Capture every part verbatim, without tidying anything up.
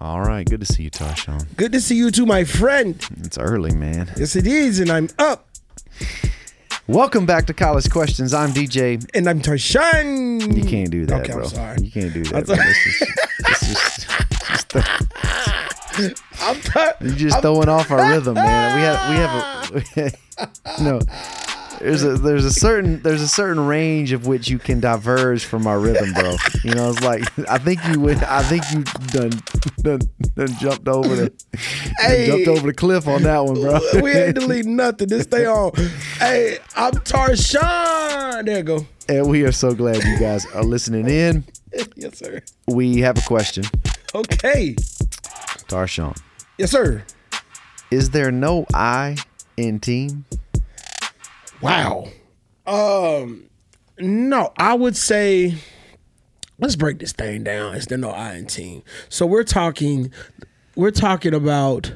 All right. Good to see you, Tarshawn. Good to see you too, my friend. It's early, man. Yes, it is, and I'm up. Welcome back to College Questions. I'm D J. And I'm Tarshawn. You can't do that, okay, bro. I'm sorry. You can't do that. I'm, I'm tar- You're just I'm throwing tar- off our rhythm, man. We have we have a, no. There's a there's a certain there's a certain range of which you can diverge from our rhythm, bro. You know, it's like I think you would I think you done done, done jumped over the hey, jumped over the cliff on that one, bro. We ain't deleting nothing. Just stay on. Hey, I'm Tarshawn. There you go. And we are so glad you guys are listening in. Yes, sir. We have a question. Okay. Tarshawn. Yes, sir. Is there no I in team? Wow. Um, no, I would say, let's break this thing down. Is there no I in team? So we're talking, we're talking about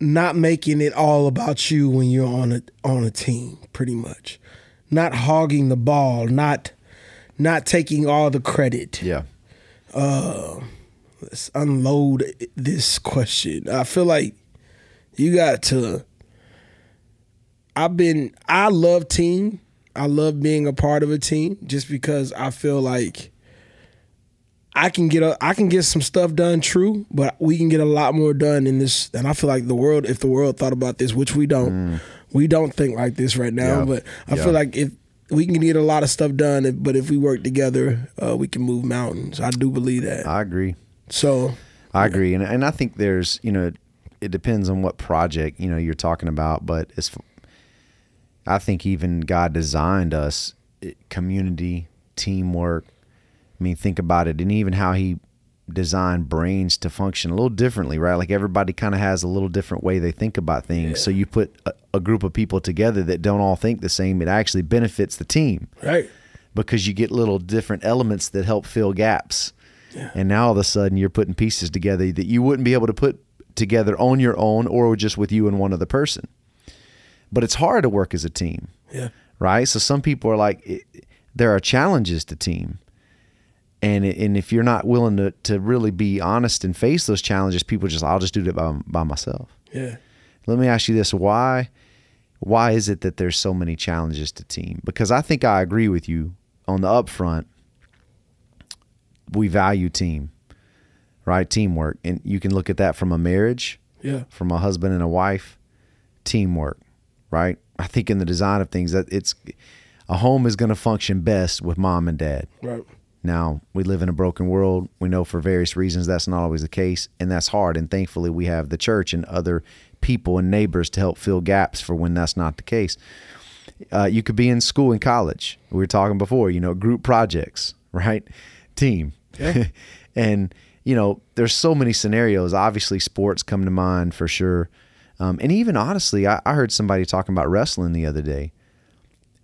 not making it all about you when you're on a on a team, pretty much. Not hogging the ball, not not taking all the credit. Yeah. Uh, let's unload this question. I feel like you got to. I've been, I love team. I love being a part of a team just because I feel like I can get a, I can get some stuff done, true, but we can get a lot more done in this. And I feel like the world, if the world thought about this, which we don't, mm. we don't think like this right now, yeah. but I yeah. feel like if we can get a lot of stuff done, but if we work together, uh, we can move mountains. I do believe that. I agree. So. I agree. And, and I think there's, you know, it, it depends on what project, you know, you're talking about, but it's I think even God designed us, community, teamwork. I mean, think about it. And even how he designed brains to function a little differently, right? Like everybody kind of has a little different way they think about things. Yeah. So you put a, a group of people together that don't all think the same. It actually benefits the team. Right. Because you get little different elements that help fill gaps. Yeah. And now all of a sudden you're putting pieces together that you wouldn't be able to put together on your own or just with you and one other person. But it's hard to work as a team, yeah. right? So some people are like, it, there are challenges to team. And it, and if you're not willing to, to really be honest and face those challenges, people just, I'll just do it by, by myself. Yeah. Let me ask you this. Why, why is it that there's so many challenges to team? Because I think I agree with you on the upfront. We value team, right? Teamwork. And you can look at that from a marriage, yeah, from a husband and a wife, teamwork. Right? I think in the design of things that it's a home is going to function best with mom and dad. Right. Now we live in a broken world. We know for various reasons that's not always the case, and that's hard. And thankfully we have the church and other people and neighbors to help fill gaps for when that's not the case. Uh, you could be in school and college. We were talking before, you know, group projects, right? Team. Yeah. And, you know, there's so many scenarios. Obviously sports come to mind for sure. Um, and even honestly, I, I heard somebody talking about wrestling the other day,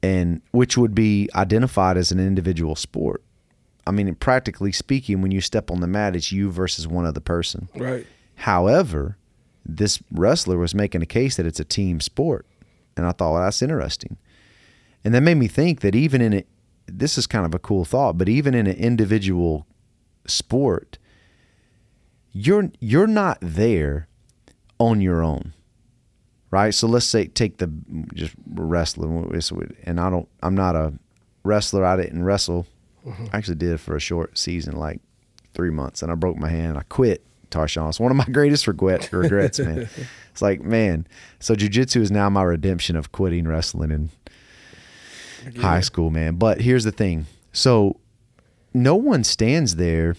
and which would be identified as an individual sport. I mean, practically speaking, when you step on the mat, it's you versus one other person. Right. However, this wrestler was making a case that it's a team sport, and I thought, well, that's interesting. And that made me think that even in it, this is kind of a cool thought, but even in an individual sport, you're you're not there on your own. Right. So let's say take the just wrestling. And I don't I'm not a wrestler. I didn't wrestle. Mm-hmm. I actually did for a short season, like three months. And I broke my hand. I quit, Tarshawn. It's one of my greatest regret, regrets, man. It's like, man. So jiu-jitsu is now my redemption of quitting wrestling in yeah. high school, man. But here's the thing. So no one stands there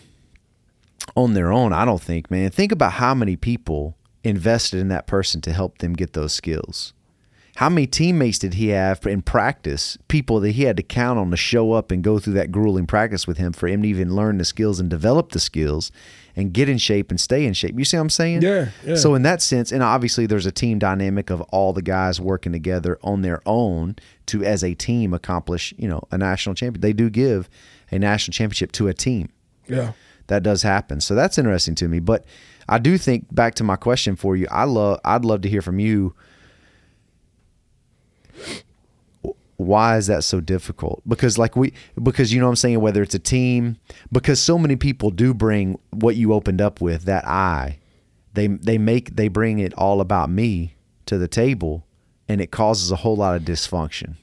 on their own, I don't think, man. Think about how many people invested in that person to help them get those skills. How many teammates did he have in practice, people that he had to count on to show up and go through that grueling practice with him for him to even learn the skills and develop the skills and get in shape and stay in shape? You see what I'm saying? Yeah, yeah. So in that sense, and obviously there's a team dynamic of all the guys working together on their own to, as a team, accomplish, you know, a national champion. They do give a national championship to a team. Yeah. That does happen. So that's interesting to me. But I do think, back to my question for you, I love, I'd love to hear from you. why is that so difficult? Because like we, because you know what I'm saying, whether it's a team, because so many people do bring what you opened up with, that I, they, they make, they bring it all about me to the table, and it causes a whole lot of dysfunction.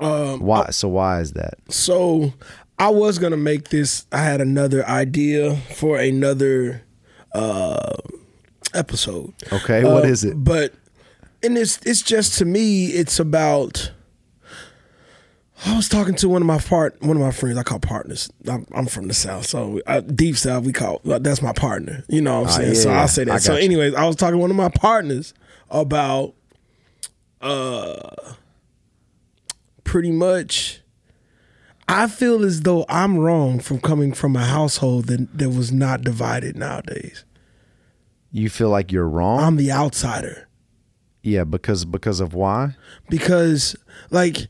Um, why? I, so why is that? So I was going to make this, I had another idea for another uh, episode. Okay. Uh, what is it? But, and it's, it's just, to me, it's about, I was talking to one of my part, one of my friends. I call partners. I'm, I'm from the South, so I, deep South we call, that's my partner. You know what I'm saying? Uh, yeah, so yeah. I say that. I so, anyways, you. I was talking to one of my partners about, uh, pretty much, I feel as though I'm wrong from coming from a household that that was not divided nowadays. You feel like you're wrong? I'm the outsider. Yeah, because because of why? Because like.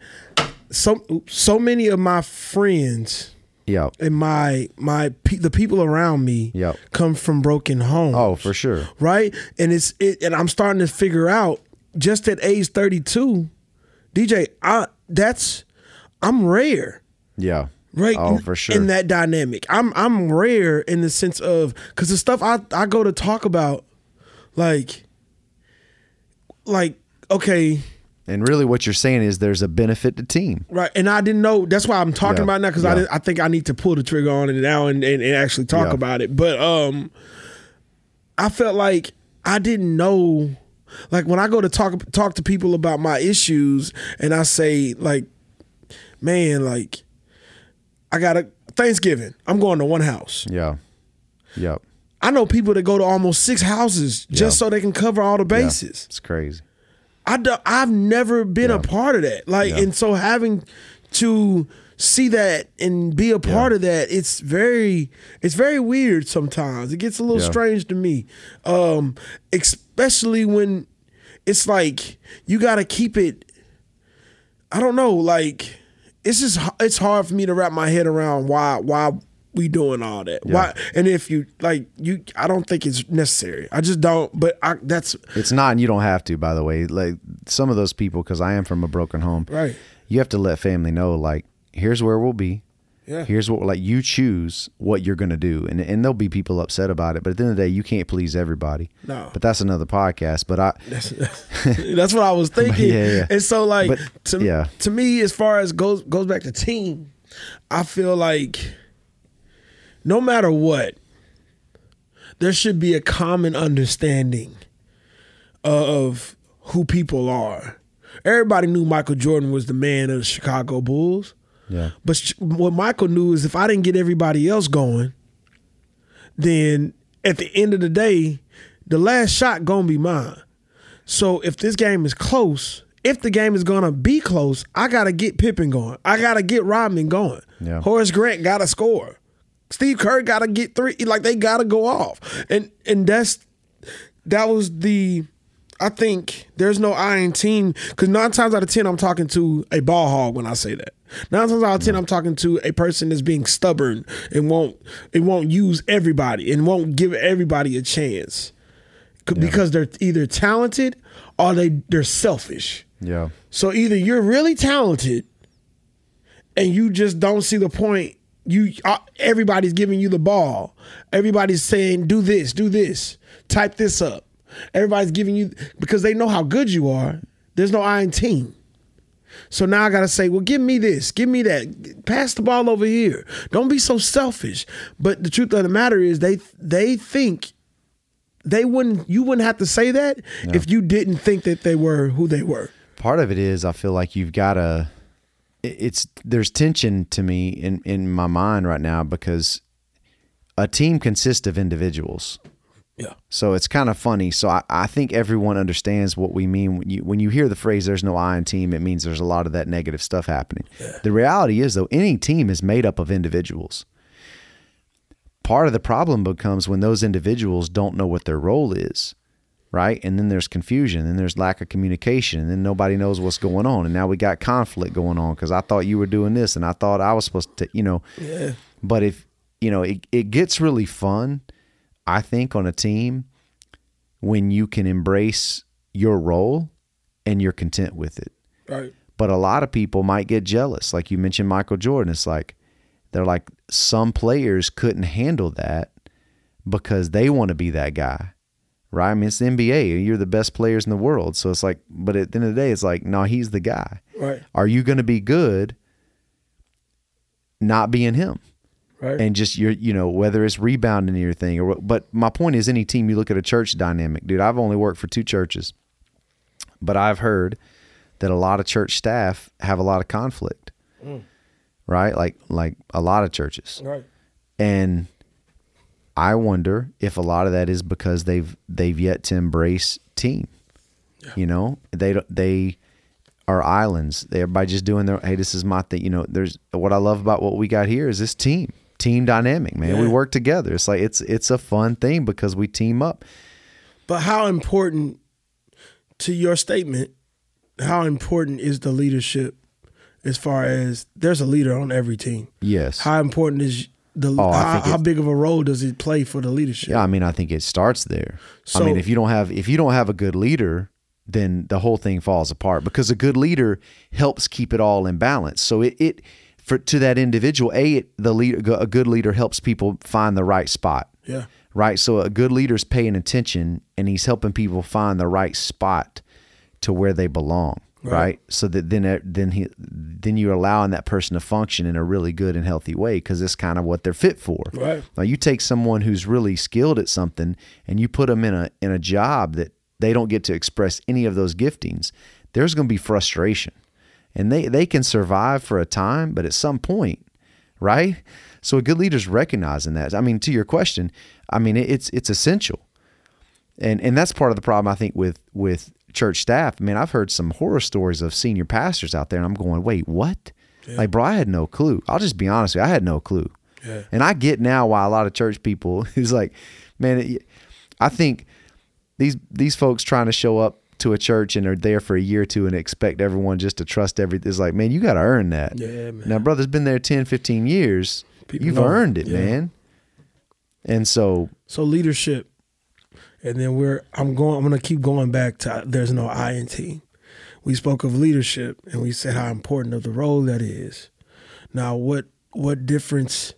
So so many of my friends, yep, and my my pe- the people around me, yep, come from broken homes. Oh, for sure, right? And it's it, and I'm starting to figure out just at age thirty-two, D J, I that's I'm rare. Yeah, right. Oh, in, for sure. In that dynamic, I'm I'm rare in the sense of, because the stuff I I go to talk about, like like okay. And really what you're saying is there's a benefit to team. Right. And I didn't know. That's why I'm talking yeah. about it now, because yeah. I, I think I need to pull the trigger on it now and, and, and actually talk yeah. about it. But um, I felt like I didn't know. Like when I go to talk talk to people about my issues and I say like, man, like I got a Thanksgiving. I'm going to one house. Yeah. Yeah. I know people that go to almost six houses yeah. just so they can cover all the bases. Yeah. It's crazy. I do, I've never been yeah. a part of that. Like, yeah. and so having to see that and be a part yeah. of that, it's very, it's very weird sometimes. It gets a little yeah. strange to me. Um, especially when it's like, you got to keep it, I don't know, like, it's just, it's hard for me to wrap my head around why, why we doing all that. Yeah. Why? And if you like you, I don't think it's necessary. I just don't, but I, that's, it's not, and you don't have to, by the way, like some of those people, cause I am from a broken home. Right. You have to let family know, like, here's where we'll be. Yeah. Here's what, like, you choose what you're going to do. And, and there'll be people upset about it, but at the end of the day, you can't please everybody. No, but that's another podcast. But I, that's, that's what I was thinking. Yeah, yeah. And so like, but, to, yeah. to me, as far as goes, goes back to team, I feel like, no matter what, there should be a common understanding of who people are. Everybody knew Michael Jordan was the man of the Chicago Bulls. Yeah. But what Michael knew is if I didn't get everybody else going, then at the end of the day, the last shot gonna be mine. So if this game is close, if the game is going to be close, I got to get Pippen going. I got to get Rodman going. Yeah. Horace Grant got to score. Steve Curry got to get three. Like, they got to go off. And and that's that was the, I think there's no I in team, because nine times out of ten, I'm talking to a ball hog when I say that. Nine times out of ten, I'm talking to a person that's being stubborn and won't, and won't use everybody and won't give everybody a chance, yeah, because they're either talented or they, they're selfish. Yeah. So either you're really talented and you just don't see the point. You, everybody's giving you the ball. Everybody's saying, do this, do this, type this up. Everybody's giving you, because they know how good you are. There's no I in team. So now I got to say, well, give me this, give me that. Pass the ball over here. Don't be so selfish. But the truth of the matter is they they think they wouldn't, you wouldn't have to say that no. if you didn't think that they were who they were. Part of it is I feel like you've got to, it's, there's tension to me in, in my mind right now, because a team consists of individuals. Yeah. So it's kind of funny. So I, I think everyone understands what we mean. When you, when you hear the phrase, there's no I in team, it means there's a lot of that negative stuff happening. Yeah. The reality is, though, any team is made up of individuals. Part of the problem becomes when those individuals don't know what their role is. Right. And then there's confusion, and there's lack of communication, and then nobody knows what's going on. And now we got conflict going on, because I thought you were doing this and I thought I was supposed to, you know, yeah. But if, you know, it, it gets really fun, I think, on a team when you can embrace your role and you're content with it. Right. But a lot of people might get jealous. Like you mentioned Michael Jordan. It's like, they're like, some players couldn't handle that because they want to be that guy, right? I mean, it's the N B A. You're the best players in the world. So it's like, but at the end of the day, it's like, no, he's the guy. Right. Are you going to be good not being him? Right. And just, your, you know, whether it's rebounding your thing. or But my point is, any team, you look at a church dynamic. Dude, I've only worked for two churches, but I've heard that a lot of church staff have a lot of conflict, mm. right? Like, like a lot of churches. Right. And I wonder if a lot of that is because they've, they've yet to embrace team, yeah. you know, they don't, they are islands. Everybody just doing their, hey, this is my thing. You know, there's, what I love about what we got here is this team, team dynamic, man. Yeah. We work together. It's like, it's, it's a fun thing because we team up. But how important to your statement, how important is the leadership as far as there's a leader on every team? Yes. How important is the oh, how, how big of a role does it play for the leadership? Yeah, I mean, I think it starts there. So, I mean, if you don't have if you don't have a good leader, then the whole thing falls apart because a good leader helps keep it all in balance. So it it for to that individual, a it, the leader a good leader helps people find the right spot. Yeah. Right? So a good leader's paying attention and he's helping people find the right spot to where they belong, right? right? So that then then he then you're allowing that person to function in a really good and healthy way because it's kind of what they're fit for. Right. Now you take someone who's really skilled at something and you put them in a in a job that they don't get to express any of those giftings. There's going to be frustration, and they they can survive for a time, but at some point, right? So a good leader's recognizing that. I mean, to your question, I mean it, it's it's essential, and and that's part of the problem I think with with. church staff. I mean, I've heard some horror stories of senior pastors out there and I'm going, wait, what? Yeah. Like, bro, I had no clue. I'll just be honest with you. I had no clue. Yeah. And I get now why a lot of church people is like, man, it, I think these, these folks trying to show up to a church and are there for a year or two and expect everyone just to trust everything. It's like, man, you got to earn that. Yeah, man. Now, brother's been there ten, fifteen years. People You've know. earned it, yeah. man. And so, so leadership. And then we're, I'm going, I'm going to keep going back to there's no I in team. We spoke of leadership and we said how important of the role that is. Now, what, what difference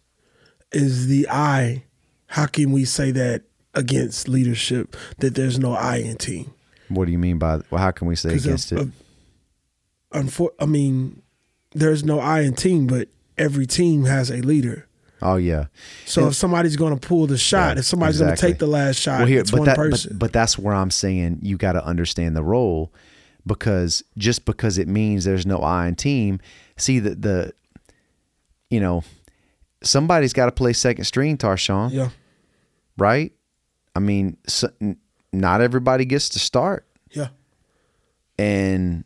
is the I? How can we say that against leadership, that there's no I in team? What do you mean by, well, how can we say against a, it? A, unfor- I mean, there's no I in team, but every team has a leader. Oh yeah. So and, if somebody's going to pull the shot, yeah, if somebody's exactly. going to take the last shot, well, here, it's but one that, person. But, but that's where I'm saying you got to understand the role, because just because it means there's no I in team, see the the, you know, somebody's got to play second string, Tarshawn. Yeah. Right. I mean, so, n- not everybody gets to start. Yeah. And.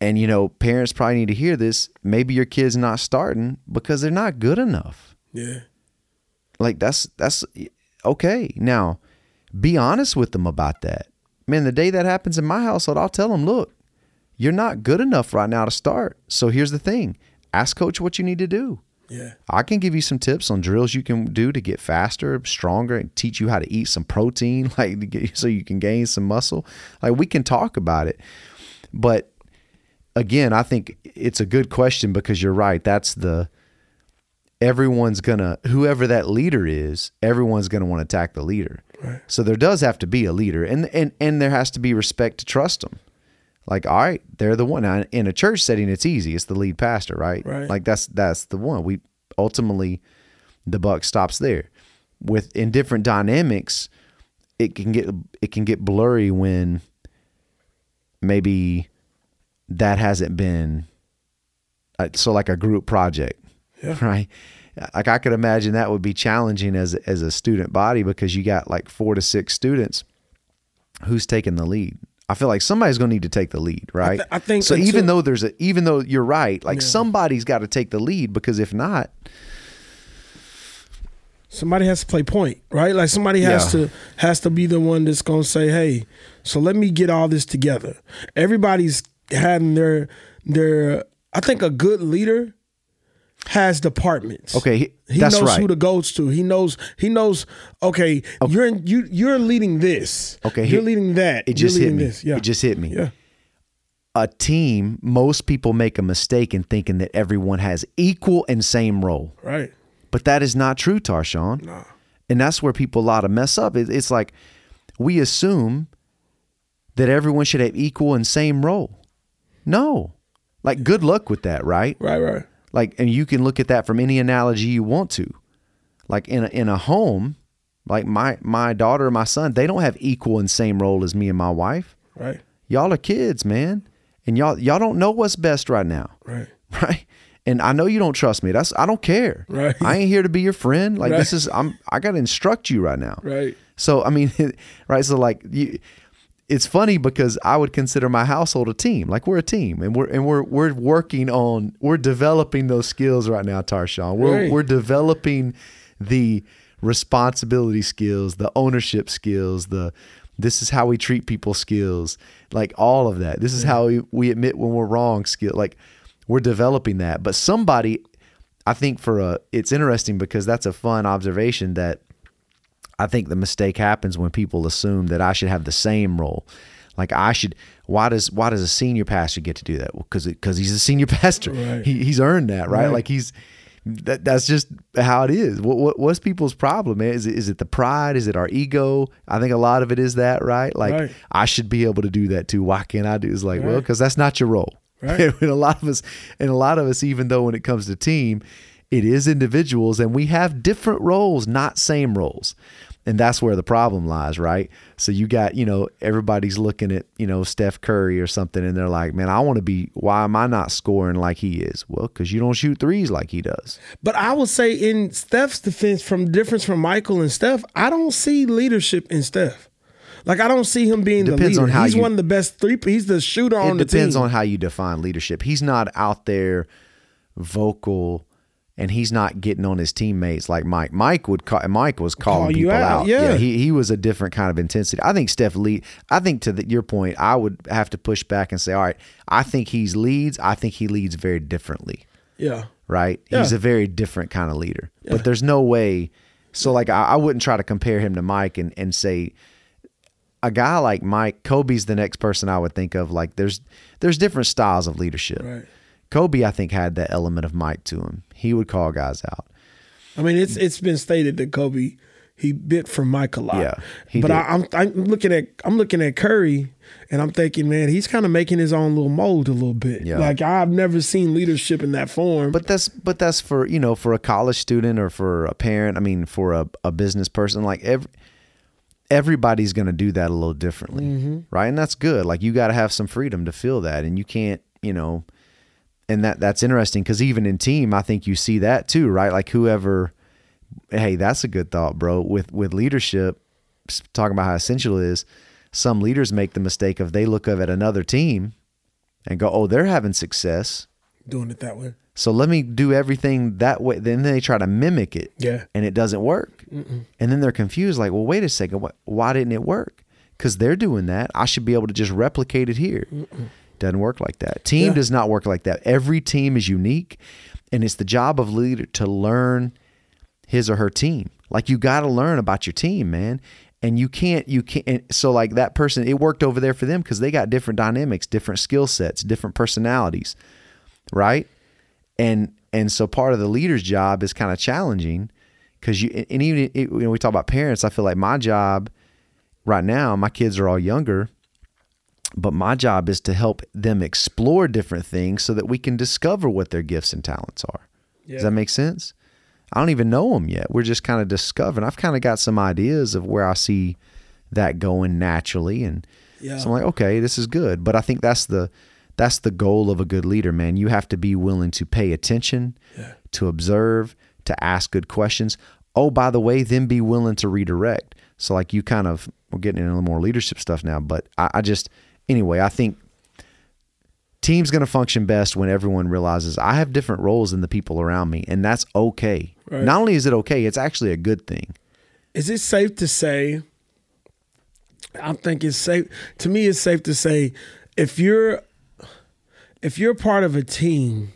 And, you know, parents probably need to hear this. Maybe your kid's not starting because they're not good enough. Yeah. Like, that's, that's okay. Now, be honest with them about that. Man, the day that happens in my household, I'll tell them, look, you're not good enough right now to start. So here's the thing. Ask coach what you need to do. Yeah. I can give you some tips on drills you can do to get faster, stronger, and teach you how to eat some protein, like, to get, so you can gain some muscle. Like, we can talk about it. But, again, I think it's a good question because you're right. That's the, everyone's going to, whoever that leader is, everyone's going to want to attack the leader. Right. So there does have to be a leader, and, and, and there has to be respect to trust them. Like, all right, they're the one. Now, in a church setting, it's easy. It's the lead pastor, right? Right. Like that's, that's the one. We ultimately, the buck stops there. With in different dynamics, it can get, it can get blurry when maybe that hasn't been uh, so like a group project, yeah. right? Like I could imagine that would be challenging as, as a student body, because you got like four to six students. Who's taking the lead? I feel like somebody's going to need to take the lead, right? I, th- I think so. Even too. though there's a, even though you're right, like yeah. somebody's got to take the lead, because if not, somebody has to play point, right? Like somebody has yeah. to has to be the one that's going to say, hey, so let me get all this together. Everybody's having their their I think a good leader has departments. Okay, he, he that's knows right. who to go to. He knows he knows okay, okay. you're in, you you're leading this. Okay. You're he, leading that. It just you're leading hit me. This. Yeah. It just hit me. Yeah. a team, most people make a mistake in thinking that everyone has equal and same role. Right. But that is not true, Tarshawn. No. And that's where people a lot of mess up. It's like we assume that everyone should have equal and same role. No. Like, good luck with that, right? Right, right. Like, and you can look at that from any analogy you want to. Like in a, in a home, like my my daughter and my son, they don't have equal and same role as me and my wife. Right. Y'all are kids, man, and y'all y'all don't know what's best right now. Right. Right. And I know you don't trust me. That's I don't care. Right. I ain't here to be your friend. Like right. this is I'm I got to instruct you right now. Right. So I mean, right. So like you. It's funny because I would consider my household a team. Like we're a team, and we're and we're we're working on we're developing those skills right now, Tarshawn. We're right. we're developing the responsibility skills, the ownership skills, the this is how we treat people skills, like all of that. This is how we, we admit when we're wrong skill. Like we're developing that. But somebody, I think for a it's interesting because that's a fun observation that. I think the mistake happens when people assume that I should have the same role. Like I should, why does why does a senior pastor get to do that? Well, because because he's a senior pastor, right. he, he's earned that, right? right. Like he's that, that's just how it is. What, what what's people's problem? Man? Is it, is it the pride? Is it our ego? I think a lot of it is that, right? Like right. I should be able to do that too. Why can't I do? It's like right. well, because that's not your role. Right. and a lot of us, and a lot of us, even though when it comes to team. It is individuals, and we have different roles, not same roles. And that's where the problem lies, right? So you got, you know, everybody's looking at, you know, Steph Curry or something, and they're like, man, I want to be, why am I not scoring like he is? Well, because you don't shoot threes like he does. But I would say in Steph's defense, from difference from Michael and Steph, I don't see leadership in Steph. Like, I don't see him being depends the leader. On how he's you, one of the best three, he's the shooter on the team. It depends on how you define leadership. He's not out there vocal. And he's not getting on his teammates like Mike. Mike would call, Mike was calling Call people out. out. Yeah. yeah, he he was a different kind of intensity. I think Steph lead. I think to the, your point, I would have to push back and say, all right, I think he's leads. I think he leads very differently. Yeah, right. Yeah. He's a very different kind of leader. Yeah. But there's no way. So like, I, I wouldn't try to compare him to Mike and and say. A guy like Mike, Kobe's the next person I would think of. Like, there's there's different styles of leadership. Right. Kobe, I think, had that element of Mike to him. He would call guys out. I mean, it's it's been stated that Kobe he bit from Mike a lot. Yeah, he but did. I, I'm I'm looking at I'm looking at Curry, and I'm thinking, man, he's kind of making his own little mold a little bit. Yeah. Like I've never seen leadership in that form. But that's but that's for you know for a college student or for a parent. I mean, for a, a business person, like every. Everybody's going to do that a little differently, mm-hmm. right? And that's good. Like you got to have some freedom to feel that, and you can't, you know. And that that's interesting because even in team, I think you see that too, right? Like whoever, hey, that's a good thought, bro. With with leadership, talking about how essential it is, some leaders make the mistake of they look up at another team and go, oh, they're having success. Doing it that way. So let me do everything that way. Then they try to mimic it. Yeah. And it doesn't work. Mm-mm. And then they're confused like, well, wait a second. Why didn't it work? Because they're doing that. I should be able to just replicate it here. Mm-mm. Doesn't work like that. Team yeah. does not work like that. Every team is unique, and it's the job of leader to learn his or her team. Like you got to learn about your team, man. And you can't, you can't. So like that person, it worked over there for them because they got different dynamics, different skill sets, different personalities, right? And and so part of the leader's job is kind of challenging because you. And even it, when we talk about parents, I feel like my job right now, my kids are all younger. But my job is to help them explore different things so that we can discover what their gifts and talents are. Yeah. Does that make sense? I don't even know them yet. We're just kind of discovering. I've kind of got some ideas of where I see that going naturally. And yeah. so I'm like, okay, this is good. But I think that's the that's the goal of a good leader, man. You have to be willing to pay attention, yeah. to observe, to ask good questions. Oh, by the way, then be willing to redirect. So like you kind of, we're getting into a little more leadership stuff now, but I, I just... Anyway, I think team's going to function best when everyone realizes I have different roles than the people around me, and that's okay. Right. Not only is it okay, it's actually a good thing. Is it safe to say, I think it's safe, to me it's safe to say, if you're if you're part of a team,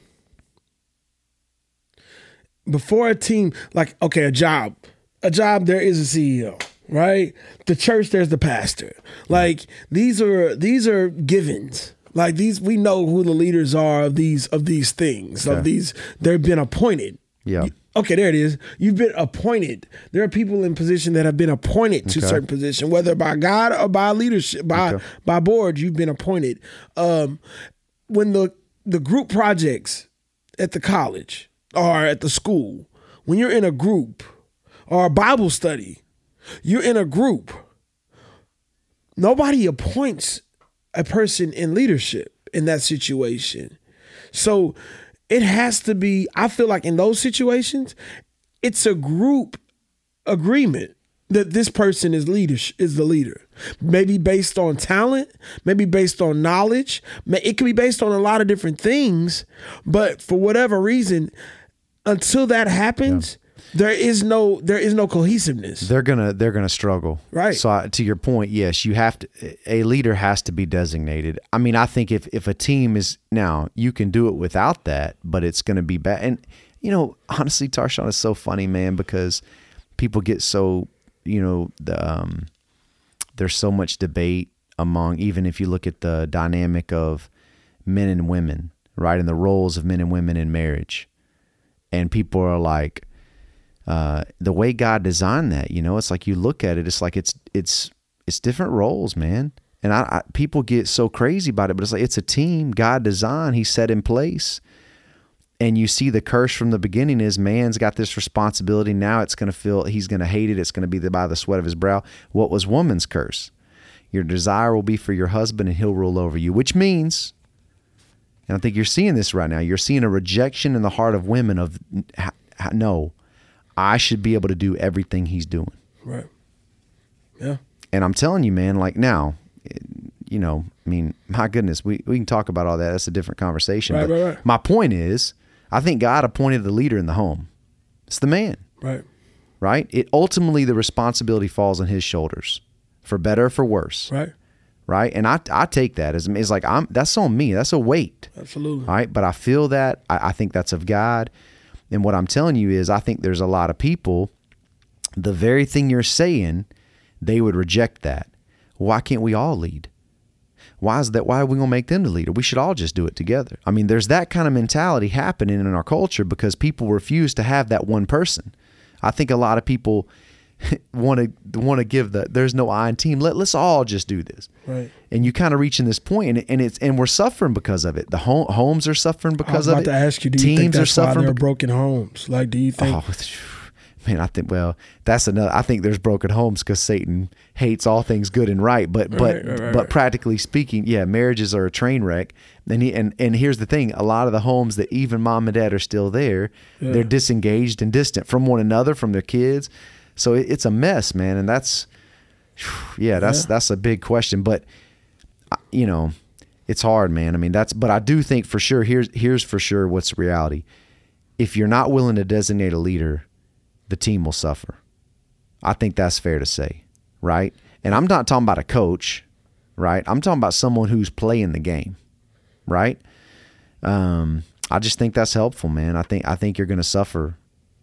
before a team, like, okay, a job, a job there is a C E O. Right? The church, there's the pastor. Like these are these are givens, Like these, we know who the leaders are of these of these things. Okay. Of these, they've been appointed. Yeah. Okay, there it is. You've been appointed. There are people in position that have been appointed okay. to certain position, whether by God or by leadership, by okay. by board. You've been appointed. Um, when the the group projects at the college or at the school, when you're in a group or a Bible study, you're in a group. Nobody appoints a person in leadership in that situation. So it has to be, I feel like in those situations, it's a group agreement that this person is leaders is the leader. Maybe based on talent, maybe based on knowledge. It can be based on a lot of different things, but for whatever reason, until that happens, yeah. There is no there is no cohesiveness. They're gonna they're gonna struggle, right? So to your point, yes, you have to. A leader has to be designated. I mean, I think if if a team is now, you can do it without that, but it's gonna be bad. And you know, honestly, Tarshawn is so funny, man, because people get so you know the um, there's so much debate among, even if you look at the dynamic of men and women, right, and the roles of men and women in marriage, and people are like. Uh, the way God designed that, you know, it's like you look at it, it's like it's it's it's different roles, man. And I, I people get so crazy about it, but it's like it's a team God designed, He set in place. And you see the curse from the beginning is man's got this responsibility. Now it's going to feel he's going to hate it. It's going to be the, by the sweat of his brow. What was woman's curse? Your desire will be for your husband and he'll rule over you, which means, and I think you're seeing this right now, you're seeing a rejection in the heart of women of no. I should be able to do everything he's doing. Right. Yeah. And I'm telling you, man, like now, you know, I mean, my goodness, we, we can talk about all that. That's a different conversation. Right, but right, right. My point is, I think God appointed the leader in the home. It's the man. Right. Right. It ultimately, the responsibility falls on his shoulders, for better or for worse. Right. Right. And I, I take that as it's like, I'm, that's on me. That's a weight. Absolutely. Right. But I feel that I, I think that's of God. And what I'm telling you is I think there's a lot of people, the very thing you're saying, they would reject that. Why can't we all lead? Why is that? Why are we going to make them the leader? We should all just do it together. I mean, there's that kind of mentality happening in our culture because people refuse to have that one person. I think a lot of people want to want to give the there's no I in team. Let, let's all just do this. Right. And you kind of reaching this point, and, and it's and we're suffering because of it. The home, homes are suffering because of it. I was about to ask you, do you think that's why there are broken homes? Like, do you think? Oh, man, I think well, that's another. I think there's broken homes because Satan hates all things good and right. But but right, right, right, but right. Practically speaking, yeah, marriages are a train wreck. And he, and and here's the thing: a lot of the homes that even mom and dad are still there, yeah. They're disengaged and distant from one another, from their kids. So it, it's a mess, man, and that's yeah, that's yeah. that's a big question, but. You know, it's hard, man. I mean, that's, but I do think for sure, here's, here's for sure what's the reality. If you're not willing to designate a leader, the team will suffer. I think that's fair to say, right? And I'm not talking about a coach, right? I'm talking about someone who's playing the game, right? Um, I just think that's helpful, man. I think, I think you're going to suffer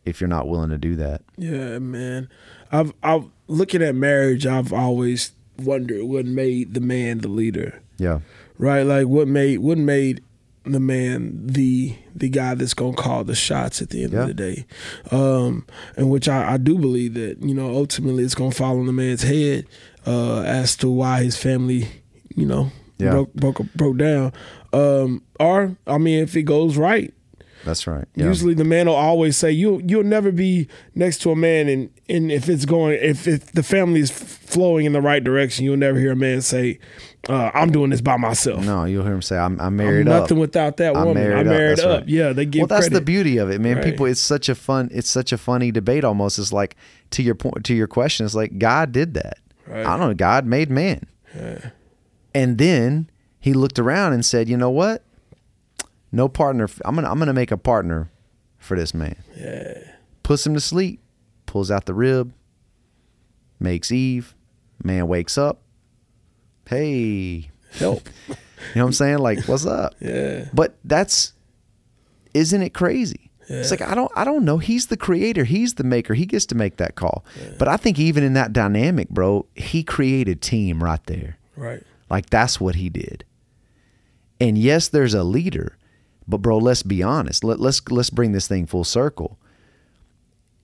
if you're not willing to do that. Yeah, man. I've, I've, looking at marriage, I've always wondered what made the man the leader. Yeah. Right? Like what made what made the man the the guy that's gonna call the shots at the end yeah. of the day. Um and which I, I do believe that, you know, ultimately it's gonna fall on the man's head uh as to why his family, you know, yeah. broke broke broke down. Um or I mean if it goes right. That's right. Yeah. Usually the man will always say, you, you'll never be next to a man. And, and if it's going, if, if the family is flowing in the right direction, you'll never hear a man say, uh, I'm doing this by myself. No, you'll hear him say, I'm, I'm married I'm up. Nothing without that woman. I'm married, I'm married up. up. Right. Yeah, they give Well, that's credit. The beauty of it, man. Right. People, it's such a fun, it's such a funny debate almost. It's like, to your point, to your question, it's like, God did that. Right. I don't know. God made man. Yeah. And then he looked around and said, you know what? No partner. I'm gonna I'm gonna make a partner for this man. Yeah. Puts him to sleep. Pulls out the rib. Makes Eve. Man wakes up. Hey, help. You know what I'm saying? Like, what's up? Yeah. But that's isn't it crazy? Yeah. It's like I don't I don't know. He's the creator. He's the maker. He gets to make that call. Yeah. But I think even in that dynamic, bro, he created team right there. Right. Like that's what he did. And yes, there's a leader, but bro, let's be honest. Let, let's let's bring this thing full circle.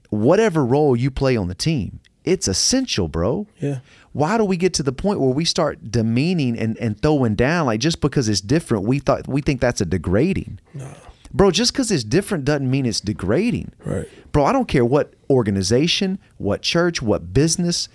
Whatever role you play on the team, it's essential, bro. Yeah. Why do we get to the point where we start demeaning and, and throwing down, like just because it's different, we thought we think that's a degrading. No. Bro, just because it's different doesn't mean it's degrading. Right. Bro, I don't care what organization, what church, what business.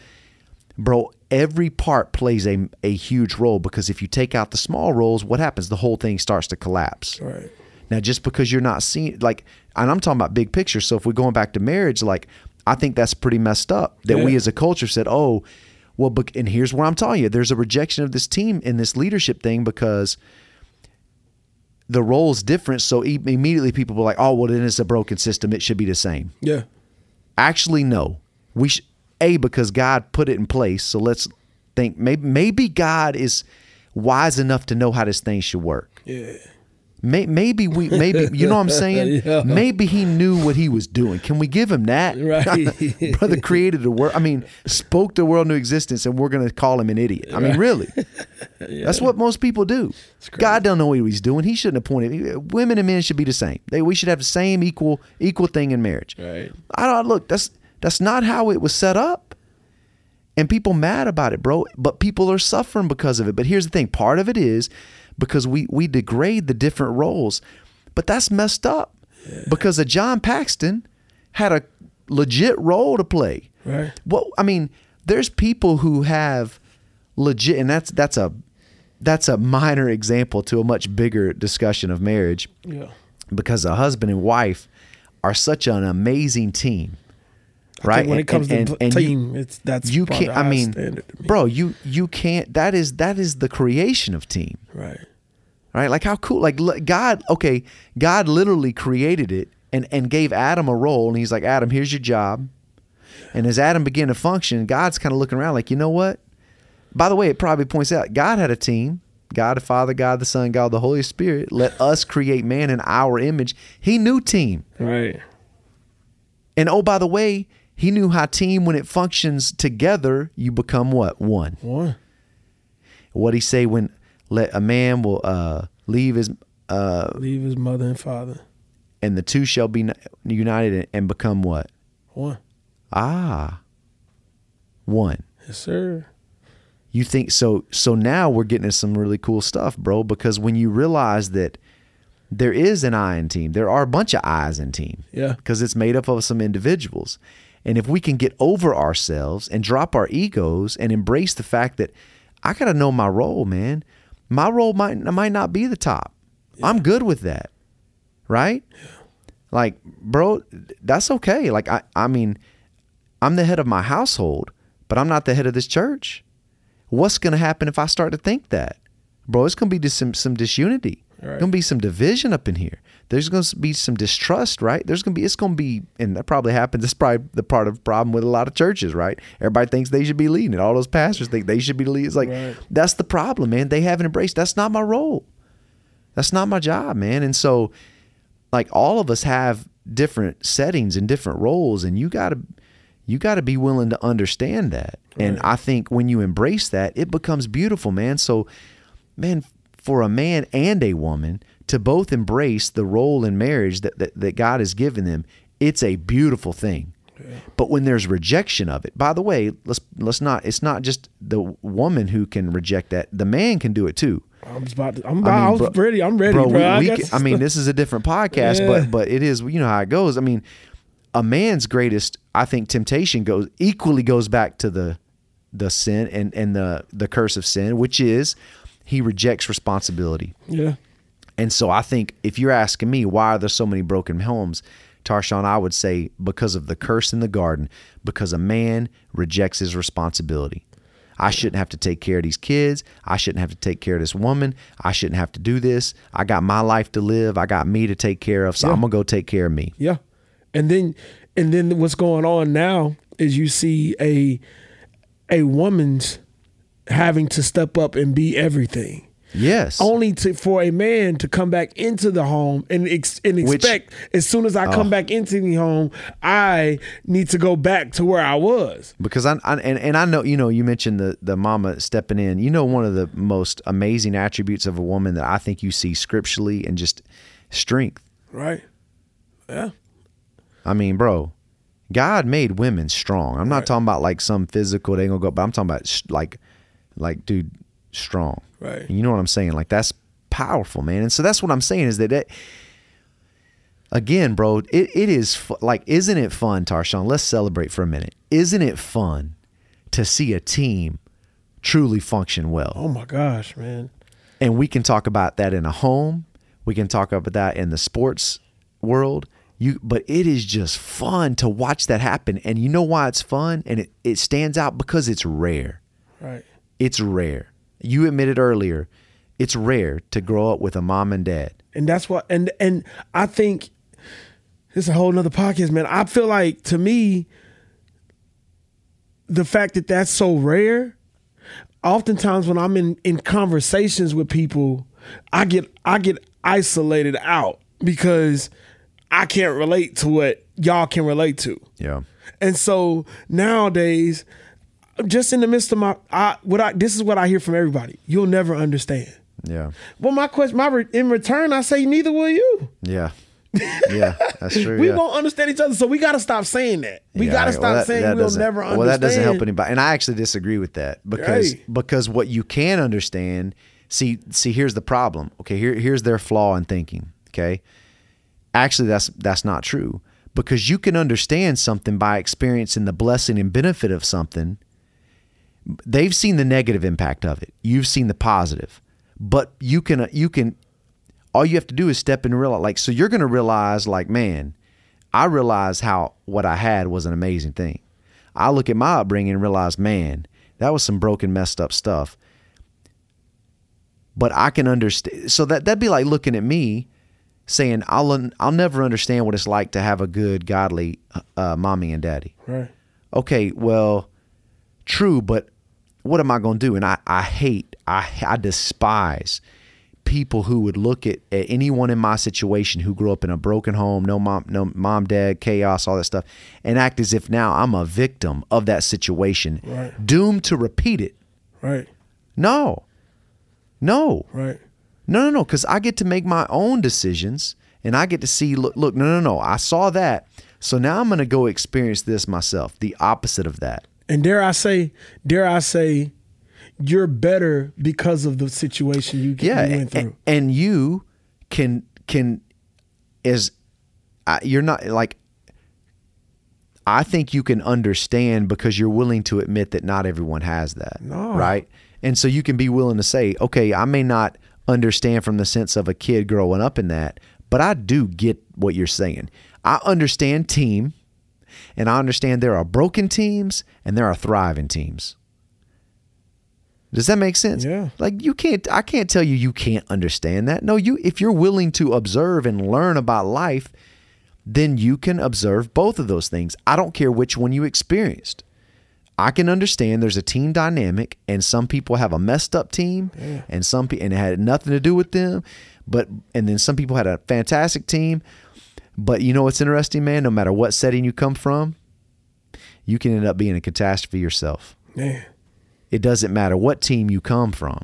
Bro, every part plays a, a huge role, because if you take out the small roles, what happens? The whole thing starts to collapse. Right. Now, just because you're not seeing, like, and I'm talking about big picture. So if we're going back to marriage, like, I think that's pretty messed up that yeah. we as a culture said, oh, well, and here's where I'm telling you, there's a rejection of this team and this leadership thing because the role's different. So immediately people were like, oh, well, then it's a broken system. It should be the same. Yeah. Actually, no. We should. A, because God put it in place. So let's think, maybe maybe God is wise enough to know how this thing should work. Yeah. May, maybe we, maybe, you know what I'm saying? Yeah. Maybe he knew what he was doing. Can we give him that? Right. Brother created the world. I mean, spoke the world into existence, and we're going to call him an idiot. I mean, right. really. Yeah. That's what most people do. God doesn't know what he's doing. He shouldn't appoint him. Women and men should be the same. They, we should have the same equal, equal thing in marriage. Right. I don't look, that's, That's not how it was set up. And people mad about it, bro. But people are suffering because of it. But here's the thing. Part of it is because we we degrade the different roles. But that's messed up. Yeah. Because a John Paxton had a legit role to play. Right. Well, I mean, there's people who have legit, and that's that's a that's a minor example to a much bigger discussion of marriage. Yeah. Because a husband and wife are such an amazing team. I right, when and, it comes and, to and, team, you, it's that's you can't. I mean, me. bro, you you can't. That is that is the creation of team, right? Right, like how cool, like God. Okay, God literally created it and and gave Adam a role, and he's like, Adam, here's your job. And as Adam began to function, God's kind of looking around, like, you know what? By the way, it probably points out God had a team. God the Father, God the Son, God the Holy Spirit. Let us create man in our image. He knew team, right? And oh, by the way. He knew how team, when it functions together, you become what? One. One. What he say when let a man will uh, leave his uh, leave his mother and father, and the two shall be united and become what? One. Ah. One. Yes, sir. You think so? So now we're getting into some really cool stuff, bro. Because when you realize that. There is an I in team. There are a bunch of I's in team. Yeah. Because it's made up of some individuals. And if we can get over ourselves and drop our egos and embrace the fact that I got to know my role, man. My role might might not be the top. Yeah. I'm good with that. Right? Yeah. Like, bro, that's okay. Like, I, I mean, I'm the head of my household, but I'm not the head of this church. What's going to happen if I start to think that? Bro, it's going to be some, some disunity. Right. There's gonna be some division up in here. There's gonna be some distrust, right? There's gonna be it's gonna be, and that probably happens. That's probably the part of the problem with a lot of churches, right? Everybody thinks they should be leading it. All those pastors think they should be leading. It's like right. That's the problem, man. They haven't embraced. That's not my role. That's not my job, man. And so, like all of us have different settings and different roles, and you gotta you gotta be willing to understand that. Right. And I think when you embrace that, it becomes beautiful, man. So, man. For a man and a woman to both embrace the role in marriage that, that, that God has given them, it's a beautiful thing. Okay. But when there's rejection of it, by the way, let's let's not. It's not just the woman who can reject that. The man can do it too. I was about to, I'm about. I, mean, I was bro, ready. I'm ready, bro. bro. We, I, we can, I mean, this is a different podcast, yeah. but but it is. You know how it goes. I mean, a man's greatest, I think, temptation goes equally goes back to the the sin and and the the curse of sin, which is. He rejects responsibility. Yeah. And so I think if you're asking me, why are there so many broken homes, Tarshawn, I would say because of the curse in the garden, because a man rejects his responsibility. I shouldn't have to take care of these kids. I shouldn't have to take care of this woman. I shouldn't have to do this. I got my life to live. I got me to take care of. So yeah. I'm going to go take care of me. Yeah. And then, and then what's going on now is you see a, a woman's, having to step up and be everything. Yes. Only to, for a man to come back into the home and, ex, and expect Which, as soon as I come uh, back into the home, I need to go back to where I was. Because I, I and, and I know, you know, you mentioned the, the mama stepping in. You know, one of the most amazing attributes of a woman that I think you see scripturally and just strength. Right. Yeah. I mean, bro, God made women strong. I'm not right. talking about like some physical, they ain't gonna go, but I'm talking about sh- like, like, dude, strong. Right. And you know what I'm saying? Like, that's powerful, man. And so that's what I'm saying is that, it, again, bro, it, it is fu- like, isn't it fun, Tarshawn? Let's celebrate for a minute. Isn't it fun to see a team truly function well? Oh my gosh, man. And we can talk about that in a home. We can talk about that in the sports world. You, but it is just fun to watch that happen. And you know why it's fun? And it, it stands out because it's rare. Right. It's rare. You admitted earlier, it's rare to grow up with a mom and dad. And that's what, and and I think it's a whole nother podcast, man. I feel like, to me, the fact that that's so rare, oftentimes when I'm in, in conversations with people, I get I get isolated out because I can't relate to what y'all can relate to. Yeah. And so nowadays, just in the midst of my, I, what I, this is what I hear from everybody. You'll never understand. Yeah. Well, my question, my re, in return, I say, neither will you. Yeah. Yeah, that's true. We yeah. won't understand each other. So we got to stop saying that. We yeah, got to stop well, that, saying that we'll never understand. Well, that doesn't help anybody. And I actually disagree with that because, right. because what you can understand, see, see, here's the problem. Okay. Here, here's their flaw in thinking. Okay. Actually, that's that's not true, because you can understand something by experiencing the blessing and benefit of something. They've seen the negative impact of it. You've seen the positive, but you can you can all you have to do is step in and realize, like, so you're going to realize, like, man, I realize how what I had was an amazing thing. I look at my upbringing and realize, man, that was some broken, messed up stuff. But I can understand. So that that'd be like looking at me, saying I'll I'll never understand what it's like to have a good, godly uh, mommy and daddy. Right. Okay, well, true, but what am I going to do? And I, I hate, I I despise people who would look at, at anyone in my situation who grew up in a broken home, no mom, no mom, dad, chaos, all that stuff, and act as if now I'm a victim of that situation, right. doomed to repeat it. Right. No. No. Right. No, no, no, because I get to make my own decisions and I get to see, look, look, no, no, no, I saw that. So now I'm going to go experience this myself, the opposite of that. And dare I say, dare I say, you're better because of the situation you, yeah, you went through. And, and you can, can is, I, you're not like, I think you can understand because you're willing to admit that not everyone has that, no. right? And so you can be willing to say, okay, I may not understand from the sense of a kid growing up in that, but I do get what you're saying. I understand team, and I understand there are broken teams and there are thriving teams. Does that make sense? Yeah. Like you can't, I can't tell you you can't understand that. No, you, if you're willing to observe and learn about life, then you can observe both of those things. I don't care which one you experienced. I can understand there's a team dynamic and some people have a messed up team yeah. and some and it had nothing to do with them, but and then some people had a fantastic team. But you know what's interesting, man? No matter what setting you come from, you can end up being a catastrophe yourself. Yeah. It doesn't matter what team you come from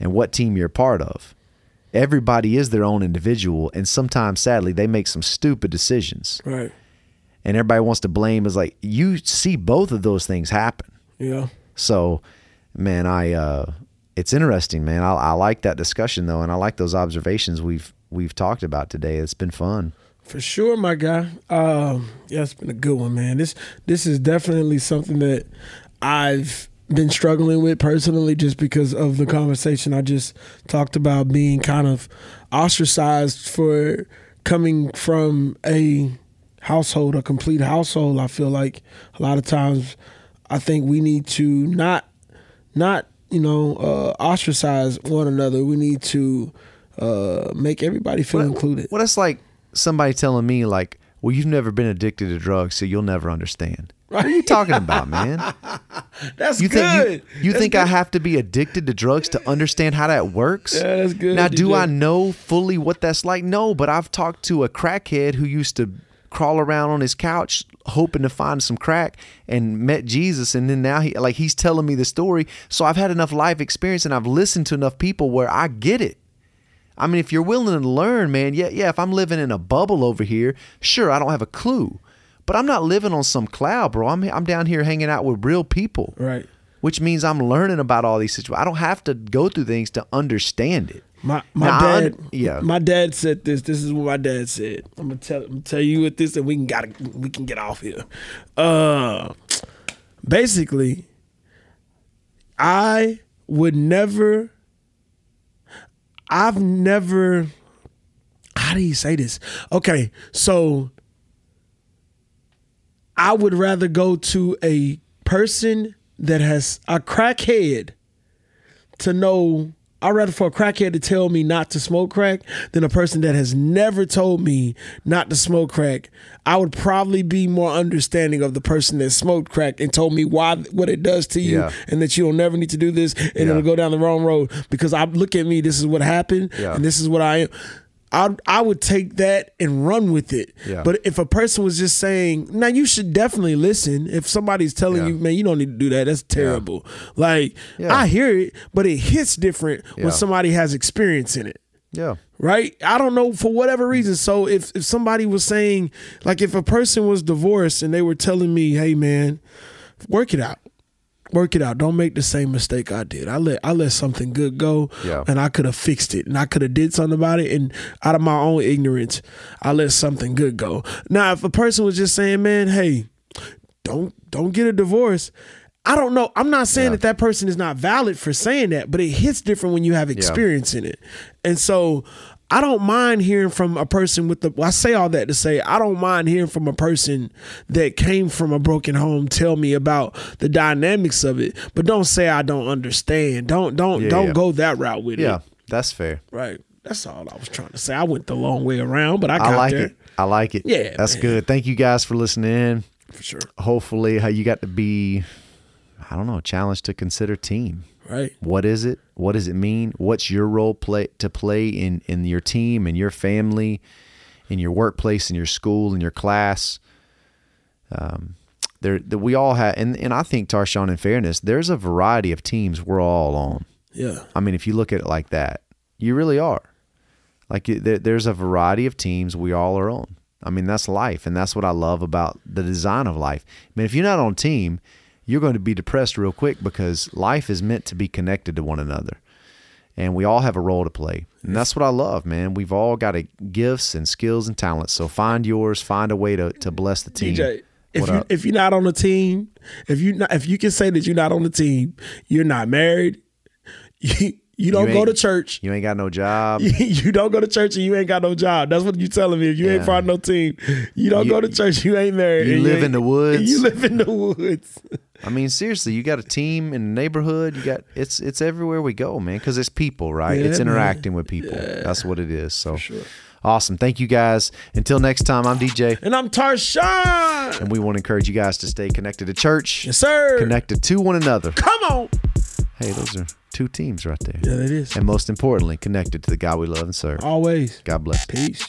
and what team you're a part of. Everybody is their own individual, and sometimes, sadly, they make some stupid decisions. Right. And everybody wants to blame is like, you see both of those things happen. Yeah. So, man, I, uh, it's interesting, man. I, I like that discussion though. And I like those observations we've, we've talked about today. It's been fun. For sure. My guy. Um, yeah, it's been a good one, man. This, this is definitely something that I've been struggling with personally, just because of the conversation I just talked about being kind of ostracized for coming from a household, a complete household. I feel like a lot of times I think we need to not, not, you know, uh, ostracize one another. We need to uh, make everybody feel well, included. Well, that's like somebody telling me like, well, you've never been addicted to drugs, so you'll never understand. Right? What are you talking about, man? That's you good. Think you you that's think good. I have to be addicted to drugs to understand how that works? Yeah, that's good. Now, D J. Do I know fully what that's like? No, but I've talked to a crackhead who used to crawl around on his couch hoping to find some crack and met Jesus, and then now he like he's telling me the story. So I've had enough life experience and I've listened to enough people where I get it. I mean, if you're willing to learn, man, yeah, yeah, if I'm living in a bubble over here, sure, I don't have a clue. But I'm not living on some cloud, bro. I'm I'm down here hanging out with real people. Right. Which means I'm learning about all these situations. I don't have to go through things to understand it. My my now, dad I, yeah. My dad said this. This is what my dad said. I'm gonna tell I'm gonna tell you with this and we can gotta we can get off here. Uh basically, I would never I've never, how do you say this? Okay, so I would rather go to a person that has a crackhead to know, I'd rather for a crackhead to tell me not to smoke crack than a person that has never told me not to smoke crack. I would probably be more understanding of the person that smoked crack and told me why, what it does to you, yeah. and that you'll never need to do this and yeah. it'll go down the wrong road because I look at me, this is what happened yeah. and this is what I am. I, I would take that and run with it. Yeah. But if a person was just saying, now you should definitely listen. If somebody's telling yeah. you, man, you don't need to do that. That's terrible. Yeah. Like yeah. I hear it, but it hits different yeah. when somebody has experience in it. Yeah. Right. I don't know for whatever reason. So if, if somebody was saying, like if a person was divorced and they were telling me, hey man, work it out. Work it out. Don't make the same mistake I did. I let I let something good go, yeah. and I could have fixed it, and I could have did something about it. And out of my own ignorance, I let something good go. Now, if a person was just saying, "Man, hey, don't don't get a divorce," I don't know. I'm not saying yeah. that that person is not valid for saying that, but it hits different when you have experience yeah. in it. And so, I don't mind hearing from a person with the. Well, I say all that to say I don't mind hearing from a person that came from a broken home tell me about the dynamics of it, but don't say I don't understand. Don't don't yeah, don't yeah. go that route with yeah, it. Yeah, that's fair. Right. That's all I was trying to say. I went the long way around, but I got I like there. it. I like it. Yeah, that's man. good. Thank you guys for listening in. For sure. Hopefully, how you got to be, I don't know, challenged to consider team. Right. What is it? What does it mean? What's your role play to play in, in your team, in your family, in your workplace, in your school, in your class? Um, there that we all have, and, and I think Tarshawn, in fairness, there's a variety of teams we're all on. Yeah. I mean, if you look at it like that, you really are. Like there, there's a variety of teams we all are on. I mean, that's life, and that's what I love about the design of life. I mean, if you're not on a team, you're going to be depressed real quick because life is meant to be connected to one another. And we all have a role to play. And that's what I love, man. We've all got a, gifts and skills and talents. So find yours, find a way to, to bless the team. D J, if, you, if you're not on the team, if you not, if you can say that you're not on the team, you're not married, you, you don't you go to church. You ain't got no job. You, you don't go to church and you ain't got no job. That's what you telling me. If you yeah. ain't part of no team, you don't you, go to church, you ain't married. You live you in the woods. You live in the woods. I mean, seriously, you got a team in the neighborhood. You got it's it's everywhere we go, man, because it's people, right? Yeah, it's interacting man. with people. Yeah. That's what it is. So sure. Awesome. Thank you guys. Until next time, I'm D J. And I'm Tarshawn. And we want to encourage you guys to stay connected to church. Yes, sir. Connected to one another. Come on. Hey, those are two teams right there. Yeah, it is. And most importantly, connected to the God we love and serve. Always. God bless. Peace.